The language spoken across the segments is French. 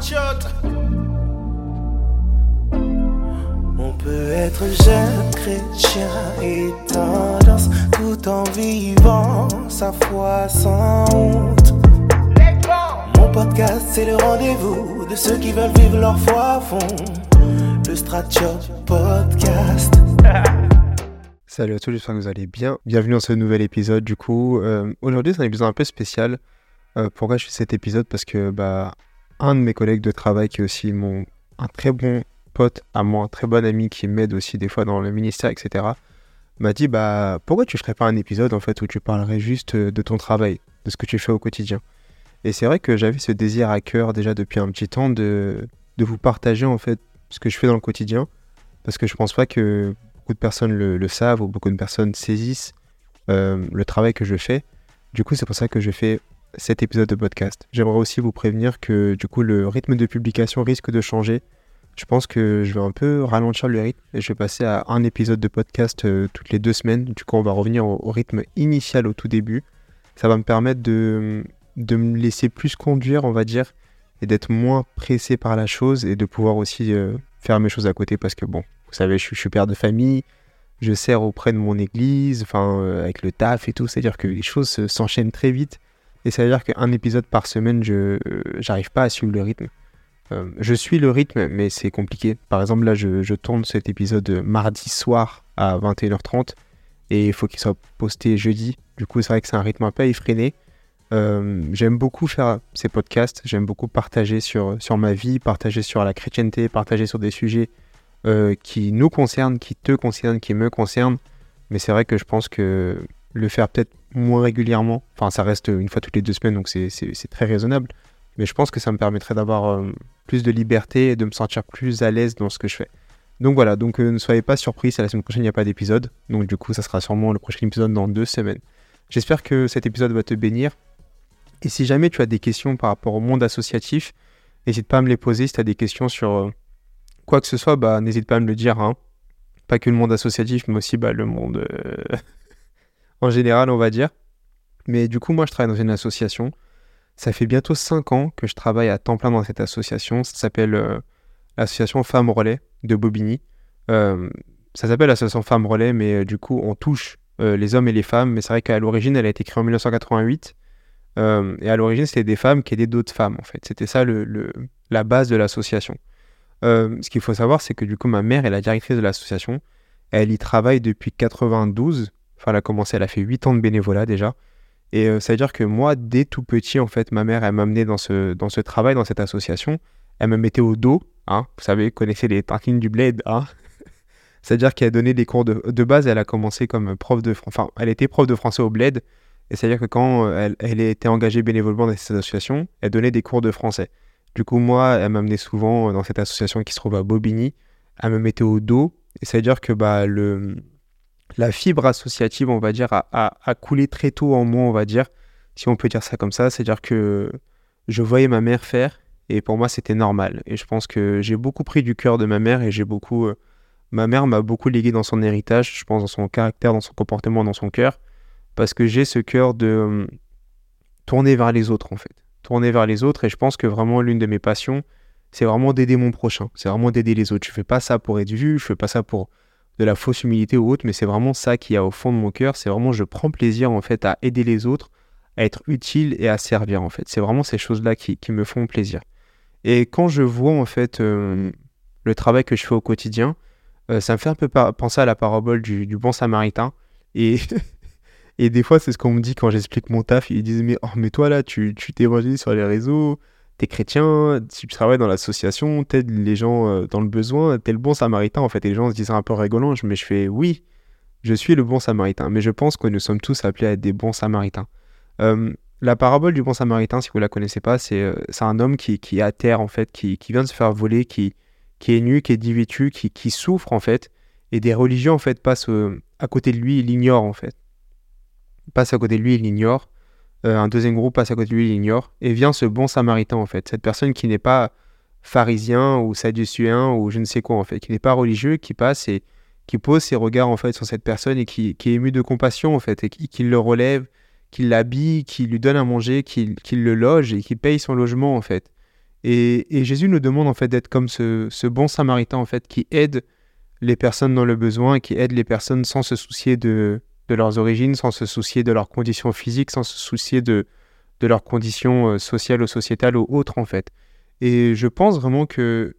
Stratshot. On peut être jeune chrétien et tendance tout en vivant sa foi sans honte. Mon podcast, c'est le rendez-vous de ceux qui veulent vivre leur foi à fond. Le Stratio Podcast. Salut à tous, j'espère que vous allez bien. Bienvenue dans ce nouvel épisode. Du coup, aujourd'hui c'est un épisode un peu spécial. Pourquoi je fais cet épisode? Parce que un de mes collègues de travail qui est aussi un très bon pote à moi, un très bon ami qui m'aide aussi des fois dans le ministère, etc. m'a dit pourquoi tu ferais pas un épisode en fait où tu parlerais juste de ton travail, de ce que tu fais au quotidien. Et c'est vrai que j'avais ce désir à cœur déjà depuis un petit temps de vous partager en fait ce que je fais dans le quotidien, parce que je pense pas que beaucoup de personnes le savent ou beaucoup de personnes saisissent le travail que je fais. Du coup, c'est pour ça que je fais cet épisode de podcast. J'aimerais aussi vous prévenir que du coup, le rythme de publication risque de changer. Je pense que je vais un peu ralentir le rythme et je vais passer à un épisode de podcast toutes les 2 semaines. Du coup, on va revenir au rythme initial au tout début. Ça va me permettre de me laisser plus conduire, on va dire, et d'être moins pressé par la chose et de pouvoir aussi faire mes choses à côté, parce que bon, vous savez, je suis père de famille, je sers auprès de mon église, avec le taf et tout, c'est-à-dire que les choses s'enchaînent très vite et ça veut dire qu'un épisode par semaine, j'arrive pas à suivre le rythme. Je suis le rythme, mais c'est compliqué. Par exemple, là, je tourne cet épisode mardi soir à 21h30 et il faut qu'il soit posté jeudi. Du coup, c'est vrai que c'est un rythme un peu effréné. J'aime beaucoup faire ces podcasts, j'aime beaucoup partager sur ma vie, partager sur la chrétienté, partager sur des sujets qui nous concernent, qui te concernent, qui me concernent. Mais c'est vrai que je pense que le faire peut-être moins régulièrement, ça reste une fois toutes les 2 semaines, donc c'est très raisonnable, mais je pense que ça me permettrait d'avoir plus de liberté et de me sentir plus à l'aise dans ce que je fais. Donc voilà, ne soyez pas surpris, c'est la semaine prochaine, il n'y a pas d'épisode, donc du coup ça sera sûrement le prochain épisode dans 2 semaines. J'espère que cet épisode va te bénir. Et si jamais tu as des questions par rapport au monde associatif, n'hésite pas à me les poser. Si tu as des questions sur quoi que ce soit, n'hésite pas à me le dire. Hein. Pas que le monde associatif, mais aussi le monde en général, on va dire. Mais du coup, moi, je travaille dans une association. Ça fait bientôt 5 ans que je travaille à temps plein dans cette association. Ça s'appelle l'Association Femmes Relais de Bobigny. Ça s'appelle l'Association Femmes Relais, mais du coup, on touche les hommes et les femmes. Mais c'est vrai qu'à l'origine, elle a été créée en 1988. Et à l'origine, c'était des femmes qui aidaient d'autres femmes, en fait. C'était ça la base de l'association. Ce qu'il faut savoir, c'est que du coup, ma mère est la directrice de l'association. Elle y travaille depuis 92. Elle a commencé, elle a fait 8 ans de bénévolat déjà. Et ça veut dire que moi, dès tout petit, en fait, ma mère, elle m'amenait dans ce travail, dans cette association. Elle me mettait au dos, hein. Vous savez, vous connaissez les tartines du bled, hein. C'est-à-dire qu'elle donnait des cours de base. Elle a commencé comme elle était prof de français au bled. Et c'est-à-dire que quand elle était engagée bénévolement dans cette association, elle donnait des cours de français. Du coup, moi, elle m'amenait souvent dans cette association qui se trouve à Bobigny. Elle me mettait au dos. Et c'est-à-dire que la fibre associative, on va dire, a coulé très tôt en moi, on va dire, si on peut dire ça comme ça. C'est-à-dire que je voyais ma mère faire et pour moi, c'était normal. Et je pense que j'ai beaucoup pris du cœur de ma mère et ma mère m'a beaucoup légué dans son héritage, je pense, dans son caractère, dans son comportement, dans son cœur. Parce que j'ai ce cœur de tourner vers les autres, en fait. Tourner vers les autres, et je pense que vraiment l'une de mes passions, c'est vraiment d'aider mon prochain, c'est vraiment d'aider les autres. Je ne fais pas ça pour être vu, je ne fais pas ça pour de la fausse humilité ou autre, mais c'est vraiment ça qu'il y a au fond de mon cœur. C'est vraiment, je prends plaisir, en fait, à aider les autres, à être utile et à servir, en fait. C'est vraiment ces choses-là qui me font plaisir. Et quand je vois, en fait, le travail que je fais au quotidien, ça me fait un peu penser à la parabole du bon samaritain. Et des fois, c'est ce qu'on me dit quand j'explique mon taf. Ils disent, mais toi, là, tu t'évangélises sur les réseaux, t'es chrétien, tu travailles dans l'association, t'aides les gens dans le besoin, t'es le bon samaritain, en fait. Et les gens se disent un peu rigolant, mais je fais, oui, je suis le bon samaritain. Mais je pense que nous sommes tous appelés à être des bons samaritains. La parabole du bon samaritain, si vous ne la connaissez pas, c'est un homme qui est à terre, en fait, qui vient de se faire voler, qui est nu, qui est dévêtu, qui souffre, en fait. Et des religieux, en fait, passent à côté de lui, ils l'ignorent, en fait. Passe à côté de lui, il l'ignore. Un deuxième groupe passe à côté de lui, il l'ignore. Et vient ce bon samaritain, en fait. Cette personne qui n'est pas pharisien ou sadducéen ou je ne sais quoi, en fait. Qui n'est pas religieux, qui passe et qui pose ses regards, en fait, sur cette personne et qui est ému de compassion, en fait. Et qui le relève, qui l'habille, qui lui donne à manger, qui le loge et qui paye son logement, en fait. Et Jésus nous demande en fait d'être comme ce bon Samaritain en fait qui aide les personnes dans le besoin, qui aide les personnes sans se soucier de leurs origines, sans se soucier de leurs conditions physiques, sans se soucier de leurs conditions sociales ou sociétales ou autres en fait. Et je pense vraiment que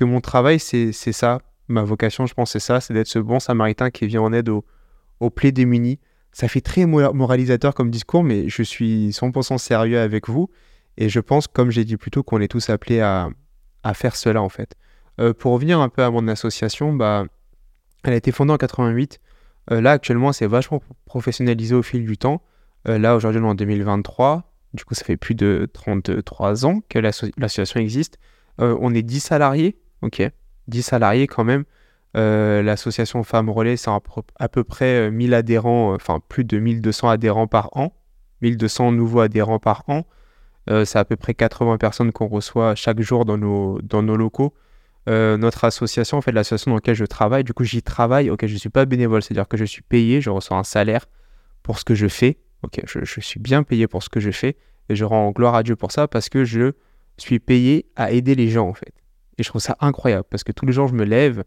mon travail c'est ça, ma vocation je pense c'est ça, c'est d'être ce bon Samaritain qui vient en aide aux plus démunis. Ça fait très moralisateur comme discours, mais je suis 100% sérieux avec vous. Et je pense, comme j'ai dit plus tôt, qu'on est tous appelés à faire cela, en fait. Pour revenir un peu à mon association, elle a été fondée en 1988. Là, actuellement, c'est vachement professionnalisé au fil du temps. Là, aujourd'hui, on est en 2023. Du coup, ça fait plus de 33 ans que l'association existe. On est 10 salariés. OK, 10 salariés quand même. L'association Femmes Relais, c'est à peu près 1000 adhérents, enfin plus de 1200 adhérents par an. 1200 nouveaux adhérents par an. C'est à peu près 80 personnes qu'on reçoit chaque jour dans nos locaux. Notre association, en fait, l'association dans laquelle je travaille, du coup, j'y travaille. Ok, je ne suis pas bénévole, c'est-à-dire que je suis payé, je reçois un salaire pour ce que je fais. Ok, je suis bien payé pour ce que je fais et je rends gloire à Dieu pour ça parce que je suis payé à aider les gens, en fait. Et je trouve ça incroyable parce que tous les jours, je me lève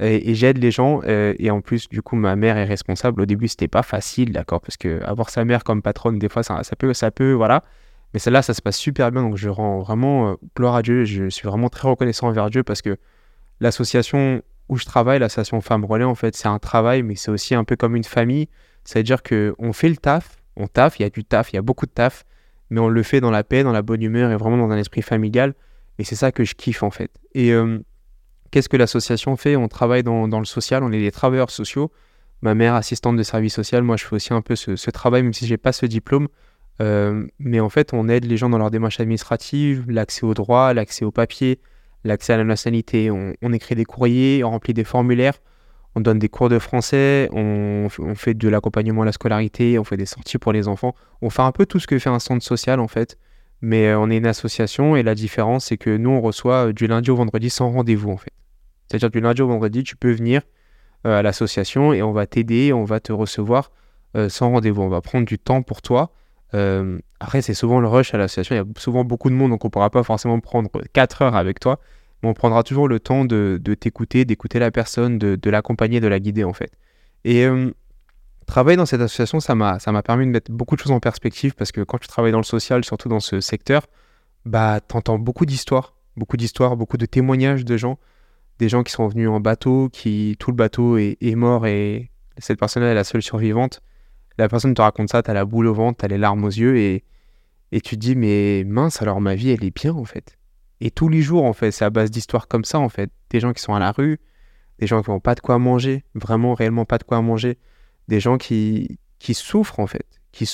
et j'aide les gens. Et en plus, du coup, ma mère est responsable. Au début, c'était pas facile, d'accord, parce que avoir sa mère comme patronne, des fois, ça peut, voilà. Mais celle-là, ça se passe super bien, donc je rends vraiment gloire à Dieu. Je suis vraiment très reconnaissant envers Dieu parce que l'association où je travaille, l'association Femmes Relais, en fait, c'est un travail, mais c'est aussi un peu comme une famille. C'est-à-dire qu'on fait le taf, on taffe, il y a du taf, il y a beaucoup de taf, mais on le fait dans la paix, dans la bonne humeur et vraiment dans un esprit familial. Et c'est ça que je kiffe, en fait. Et qu'est-ce que l'association fait ? On travaille dans le social, on est des travailleurs sociaux. Ma mère, assistante de service social, moi, je fais aussi un peu ce travail, même si je n'ai pas ce diplôme. Mais en fait, on aide les gens dans leur démarche administrative, l'accès aux droits, l'accès aux papiers, l'accès à la nationalité. On écrit des courriers, on remplit des formulaires, on donne des cours de français, on fait de l'accompagnement à la scolarité, on fait des sorties pour les enfants. On fait un peu tout ce que fait un centre social en fait, mais on est une association et la différence c'est que nous on reçoit du lundi au vendredi sans rendez-vous en fait. C'est-à-dire du lundi au vendredi, tu peux venir à l'association et on va t'aider, on va te recevoir sans rendez-vous. On va prendre du temps pour toi. Après c'est souvent le rush à l'association, il y a souvent beaucoup de monde donc on ne pourra pas forcément prendre 4 heures avec toi, mais on prendra toujours le temps de t'écouter, d'écouter la personne, de l'accompagner, de la guider en fait. Et travailler dans cette association ça m'a permis de mettre beaucoup de choses en perspective parce que quand tu travailles dans le social, surtout dans ce secteur, t'entends beaucoup d'histoires, beaucoup de témoignages de gens, des gens qui sont venus en bateau, qui tout le bateau est mort et cette personne-là est la seule survivante. La personne te raconte ça, t'as la boule au ventre, t'as les larmes aux yeux et tu te dis mais mince, alors ma vie elle est bien en fait. Et tous les jours en fait, c'est à base d'histoires comme ça en fait. Des gens qui sont à la rue, des gens qui n'ont pas de quoi manger, vraiment réellement pas de quoi manger, des gens qui souffrent en fait, qui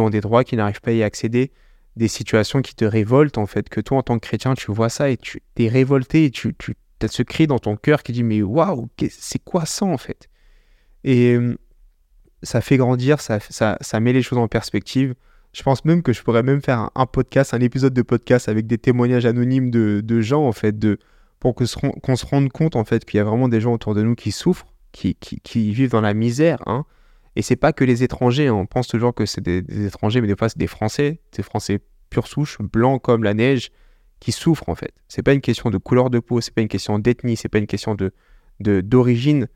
ont des droits, qui n'arrivent pas à y accéder, des situations qui te révoltent en fait, que toi en tant que chrétien tu vois ça et tu t'es révolté et tu as ce cri dans ton cœur qui dit mais waouh, c'est quoi ça en fait. Et ça fait grandir, ça met les choses en perspective. Je pense même que je pourrais même faire un podcast, un épisode de podcast avec des témoignages anonymes de gens, en fait, pour qu'on se rende compte, en fait, qu'il y a vraiment des gens autour de nous qui souffrent, qui vivent dans la misère, hein. Et c'est pas que les étrangers, hein. On pense toujours que c'est des étrangers, mais des fois, c'est des Français pure souche, blancs comme la neige, qui souffrent, en fait. C'est pas une question de couleur de peau, c'est pas une question d'ethnie, c'est pas une question d'origine.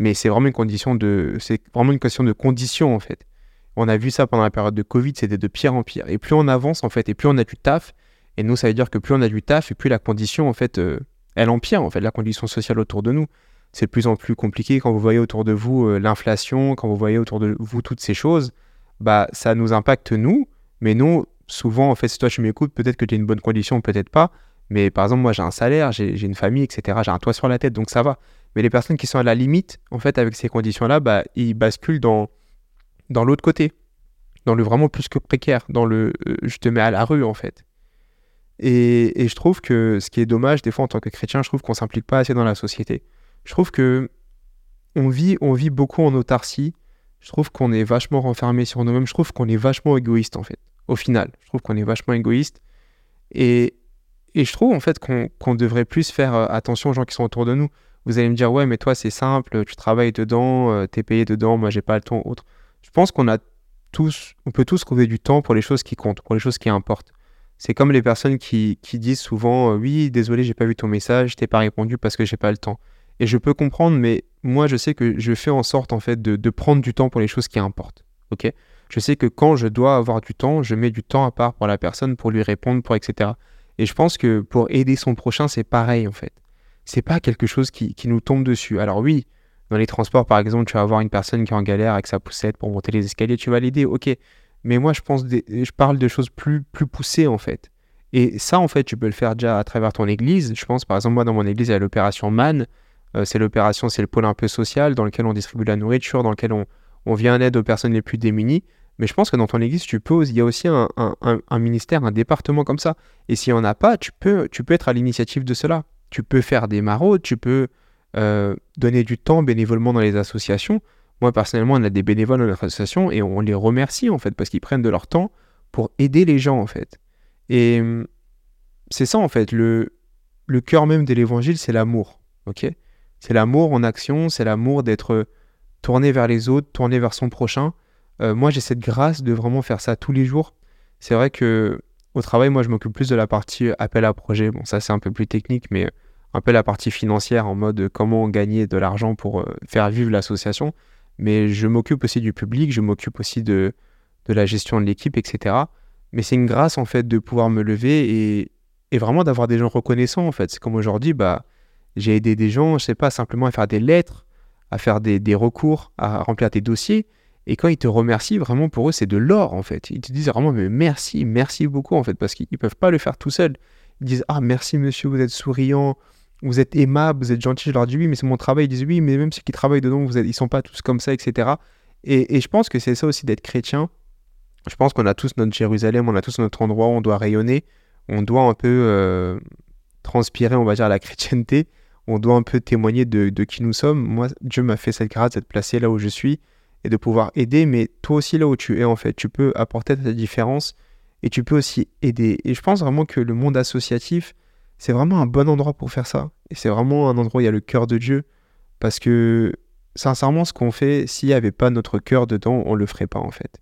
Mais c'est vraiment une question de condition, en fait. On a vu ça pendant la période de Covid, c'était de pire en pire. Et plus on avance, en fait, et plus on a du taf. Et nous, ça veut dire que plus on a du taf, et plus la condition, en fait, elle empire, en fait, la condition sociale autour de nous. C'est de plus en plus compliqué. Quand vous voyez autour de vous l'inflation, quand vous voyez autour de vous toutes ces choses, ça nous impacte, nous. Mais nous, souvent, en fait, si toi, tu m'écoutes, peut-être que tu as une bonne condition, peut-être pas. Mais par exemple, moi, j'ai un salaire, j'ai une famille, etc. J'ai un toit sur la tête, donc ça va. Mais les personnes qui sont à la limite, en fait, avec ces conditions-là, ils basculent dans l'autre côté, dans le vraiment plus que précaire, dans le « je te mets à la rue », en fait. Et je trouve que ce qui est dommage, des fois, en tant que chrétien, je trouve qu'on ne s'implique pas assez dans la société. Je trouve qu'on vit beaucoup en autarcie. Je trouve qu'on est vachement renfermé sur nous-mêmes. Je trouve qu'on est vachement égoïste, en fait. Au final, je trouve qu'on est vachement égoïste. Et je trouve, en fait, qu'on devrait plus faire attention aux gens qui sont autour de nous. Vous allez me dire, ouais, mais toi, c'est simple, tu travailles dedans, t'es payé dedans, moi, j'ai pas le temps, autre. Je pense qu'on peut tous trouver du temps pour les choses qui comptent, pour les choses qui importent. C'est comme les personnes qui disent souvent « Oui, désolé, j'ai pas vu ton message, je t'ai pas répondu parce que j'ai pas le temps ». Et je peux comprendre, mais moi, je sais que je fais en sorte en fait, de prendre du temps pour les choses qui importent. Okay, je sais que quand je dois avoir du temps, je mets du temps à part pour la personne, pour lui répondre, pour etc. Et je pense que pour aider son prochain, c'est pareil en fait. C'est pas quelque chose qui nous tombe dessus. Alors oui, dans les transports, par exemple, tu vas avoir une personne qui est en galère avec sa poussette pour monter les escaliers, tu vas l'aider, ok. Mais moi, je parle de choses plus poussées, en fait. Et ça, en fait, tu peux le faire déjà à travers ton église. Je pense, par exemple, moi, dans mon église, il y a l'opération MAN. C'est le pôle un peu social dans lequel on distribue de la nourriture, dans lequel on vient en aide aux personnes les plus démunies. Mais je pense que dans ton église, il y a aussi un ministère, un département comme ça. Et s'il n'y en a pas, tu peux être à l'initiative de cela. Tu peux faire des maraudes, tu peux donner du temps bénévolement dans les associations. Moi, personnellement, on a des bénévoles dans notre association et on les remercie, en fait, parce qu'ils prennent de leur temps pour aider les gens, en fait. Et c'est ça, en fait, le cœur même de l'évangile, c'est l'amour, ok ? C'est l'amour en action, c'est l'amour d'être tourné vers les autres, tourné vers son prochain. Moi, j'ai cette grâce de vraiment faire ça tous les jours. C'est vrai qu'au travail, moi, je m'occupe plus de la partie appel à projet. Bon, ça, c'est un peu plus technique, mais un peu la partie financière, en mode comment gagner de l'argent pour faire vivre l'association. Mais je m'occupe aussi du public, je m'occupe aussi de la gestion de l'équipe, etc. Mais c'est une grâce, en fait, de pouvoir me lever et vraiment d'avoir des gens reconnaissants, en fait. C'est comme aujourd'hui, j'ai aidé des gens, je sais pas, simplement à faire des lettres, à faire des recours, à remplir des dossiers. Et quand ils te remercient, vraiment, pour eux, c'est de l'or, en fait. Ils te disent vraiment, mais merci beaucoup, en fait, parce qu'ils peuvent pas le faire tout seuls. Ils disent, ah, merci, monsieur, vous êtes souriant, vous êtes aimable, vous êtes gentil. Je leur dis oui, mais c'est mon travail. Ils disent oui, mais même ceux qui travaillent dedans, ils sont pas tous comme ça, etc. Et je pense que c'est ça aussi d'être chrétien. Je pense qu'on a tous notre Jérusalem, on a tous notre endroit où on doit rayonner, on doit un peu transpirer, on va dire, la chrétienté, on doit un peu témoigner de qui nous sommes. Moi, Dieu m'a fait cette grâce d'être placé là où je suis et de pouvoir aider, mais toi aussi là où tu es, en fait, tu peux apporter ta différence et tu peux aussi aider. Et je pense vraiment que le monde associatif, c'est vraiment un bon endroit pour faire ça. Et c'est vraiment un endroit où il y a le cœur de Dieu. Parce que, sincèrement, ce qu'on fait, s'il n'y avait pas notre cœur dedans, on ne le ferait pas, en fait.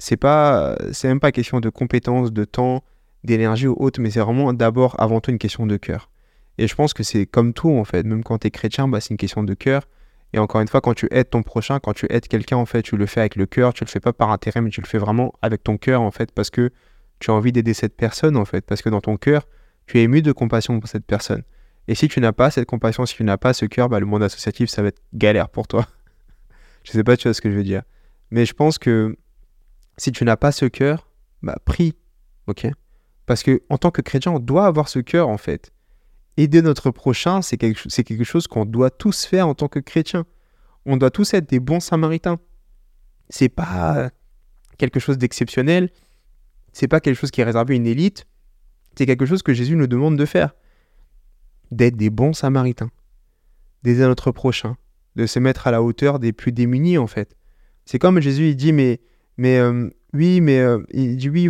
C'est même pas question de compétences, de temps, d'énergie ou autre, mais c'est vraiment d'abord, avant tout, une question de cœur. Et je pense que c'est comme tout, en fait. Même quand tu es chrétien, c'est une question de cœur. Et encore une fois, quand tu aides ton prochain, quand tu aides quelqu'un, en fait, tu le fais avec le cœur, tu le fais pas par intérêt, mais tu le fais vraiment avec ton cœur, en fait, parce que tu as envie d'aider cette personne, en fait. Parce que dans ton cœur, tu es ému de compassion pour cette personne. Et si tu n'as pas cette compassion, si tu n'as pas ce cœur, le monde associatif, ça va être galère pour toi. Je sais pas, tu vois ce que je veux dire. Mais je pense que si tu n'as pas ce cœur, prie, ok ? Parce que en tant que chrétien, on doit avoir ce cœur, en fait. Aider notre prochain, c'est quelque chose qu'on doit tous faire en tant que chrétien. On doit tous être des bons Samaritains. C'est pas quelque chose d'exceptionnel. C'est pas quelque chose qui est réservé à une élite. C'est quelque chose que Jésus nous demande de faire, d'être des bons Samaritains, d'aider notre prochain, de se mettre à la hauteur des plus démunis, en fait. C'est comme Jésus, il dit, vous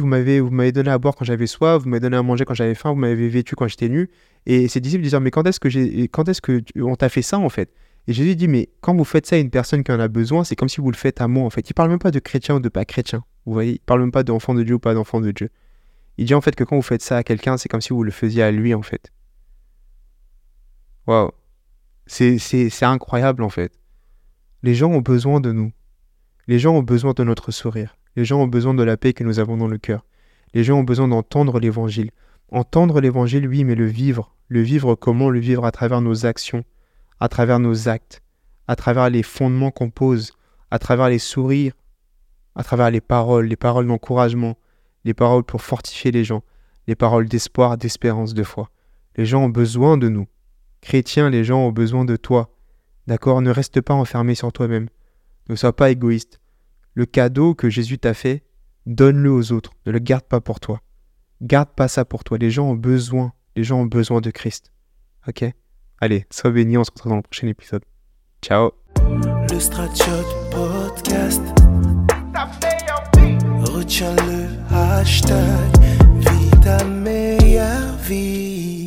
m'avez donné à boire quand j'avais soif, vous m'avez donné à manger quand j'avais faim, vous m'avez vêtu quand j'étais nu. Et ses disciples disent, mais quand est-ce qu'on t'a fait ça, en fait? Et Jésus dit, mais quand vous faites ça à une personne qui en a besoin, c'est comme si vous le faites à moi, en fait. Il parle même pas de chrétien ou de pas chrétien. Vous voyez, il parle même pas d'enfant de Dieu ou pas d'enfant de Dieu. Il dit en fait que quand vous faites ça à quelqu'un, c'est comme si vous le faisiez à lui, en fait. Waouh, c'est incroyable, en fait. Les gens ont besoin de nous. Les gens ont besoin de notre sourire. Les gens ont besoin de la paix que nous avons dans le cœur. Les gens ont besoin d'entendre l'évangile. Entendre l'évangile, oui, mais le vivre. Le vivre comment? Le vivre à travers nos actions, à travers nos actes, à travers les fondements qu'on pose, à travers les sourires, à travers les paroles d'encouragement, les paroles pour fortifier les gens, les paroles d'espoir, d'espérance, de foi. Les gens ont besoin de nous. Chrétiens, les gens ont besoin de toi. D'accord? Ne reste pas enfermé sur toi-même. Ne sois pas égoïste. Le cadeau que Jésus t'a fait, donne-le aux autres. Ne le garde pas pour toi. Garde pas ça pour toi. Les gens ont besoin. Les gens ont besoin de Christ. Ok? Allez, sois béni. On se retrouve dans le prochain épisode. Ciao! Le Stratshot Podcast. Retiens le hashtag, vis ta meilleure vie.